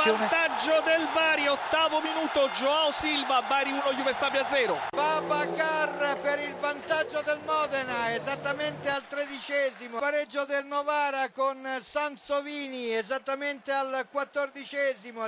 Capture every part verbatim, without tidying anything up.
situazione. Vantaggio del Bari, ottavo minuto, Joao Silva, Bari uno, Juve Stabia zero. Babacar per il vantaggio del Modena, esattamente al tredicesimo. Pareggio del Novara con Sansovini, esattamente al quattordicesimo.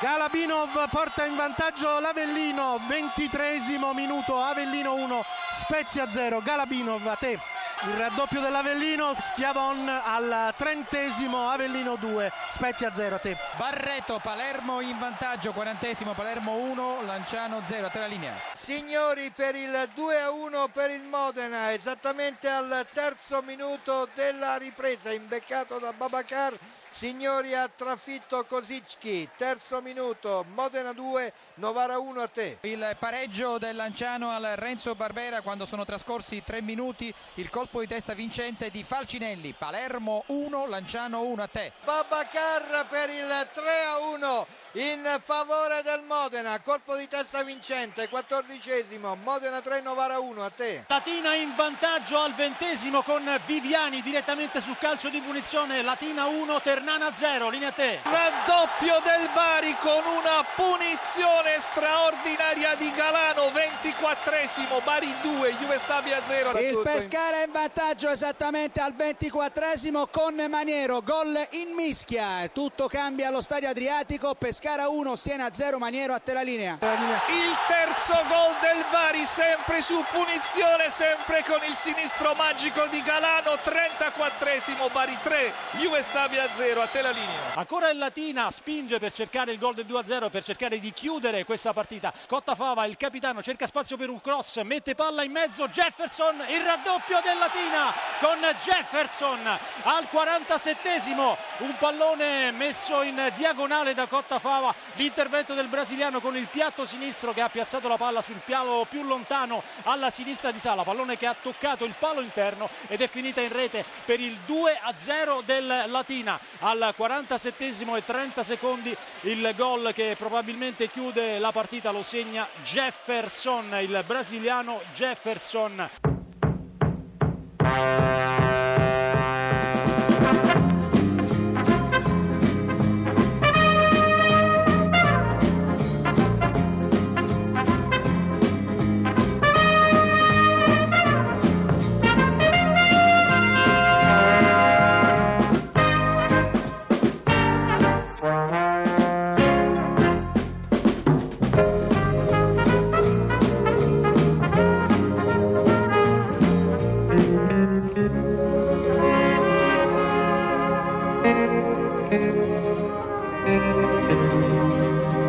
Galabinov porta in vantaggio l'Avellino, ventitreesimo minuto, Avellino uno, Spezia zero, Galabinov a te. Il raddoppio dell'Avellino, Schiavon al trentesimo, Avellino due, Spezia zero, a te. Barreto, Palermo in vantaggio, quarantesimo, Palermo uno, Lanciano zero, a te la linea. Signori, per il due a uno per il Modena, esattamente al terzo minuto della ripresa, imbeccato da Babacar, signori a trafitto Kosicki, terzo minuto, Modena due, Novara uno, a te. Il pareggio del Lanciano al Renzo Barbera quando sono trascorsi tre minuti, il colpo di testa vincente di Falcinelli, Palermo uno, Lanciano uno, a te. Babacar per il tre a uno in favore del Modena, colpo di testa vincente, quattordicesimo, Modena tre, Novara uno, a te. Latina in vantaggio al ventesimo con Viviani direttamente su calcio di punizione, Latina uno, Nana zero, linea te. Raddoppio del Bari con una punizione straordinaria di Galano, ventiquattresimo, Bari due, Juve Stabia zero. Il Pescara in vantaggio esattamente al ventiquattresimo con Maniero, gol in mischia, tutto cambia allo stadio Adriatico, Pescara uno, Siena zero, Maniero a te la linea. Il terzo gol del Bari sempre su punizione, sempre con il sinistro magico di Galano, trentaquattresimo, Bari tre, Juve Stabia zero. zero, a te la linea. Ancora il Latina spinge per cercare il gol del due a zero, per cercare di chiudere questa partita. Cottafava, il capitano, cerca spazio per un cross, mette palla in mezzo, Jefferson, il raddoppio del Latina con Jefferson al quarantasettesimo, un pallone messo in diagonale da Cottafava, l'intervento del brasiliano con il piatto sinistro che ha piazzato la palla sul piano più lontano alla sinistra di Sala, pallone che ha toccato il palo interno ed è finita in rete per il due a zero del Latina. Al quarantasettesimo e trenta secondi il gol che probabilmente chiude la partita lo segna Jefferson, il brasiliano Jefferson. Thank you.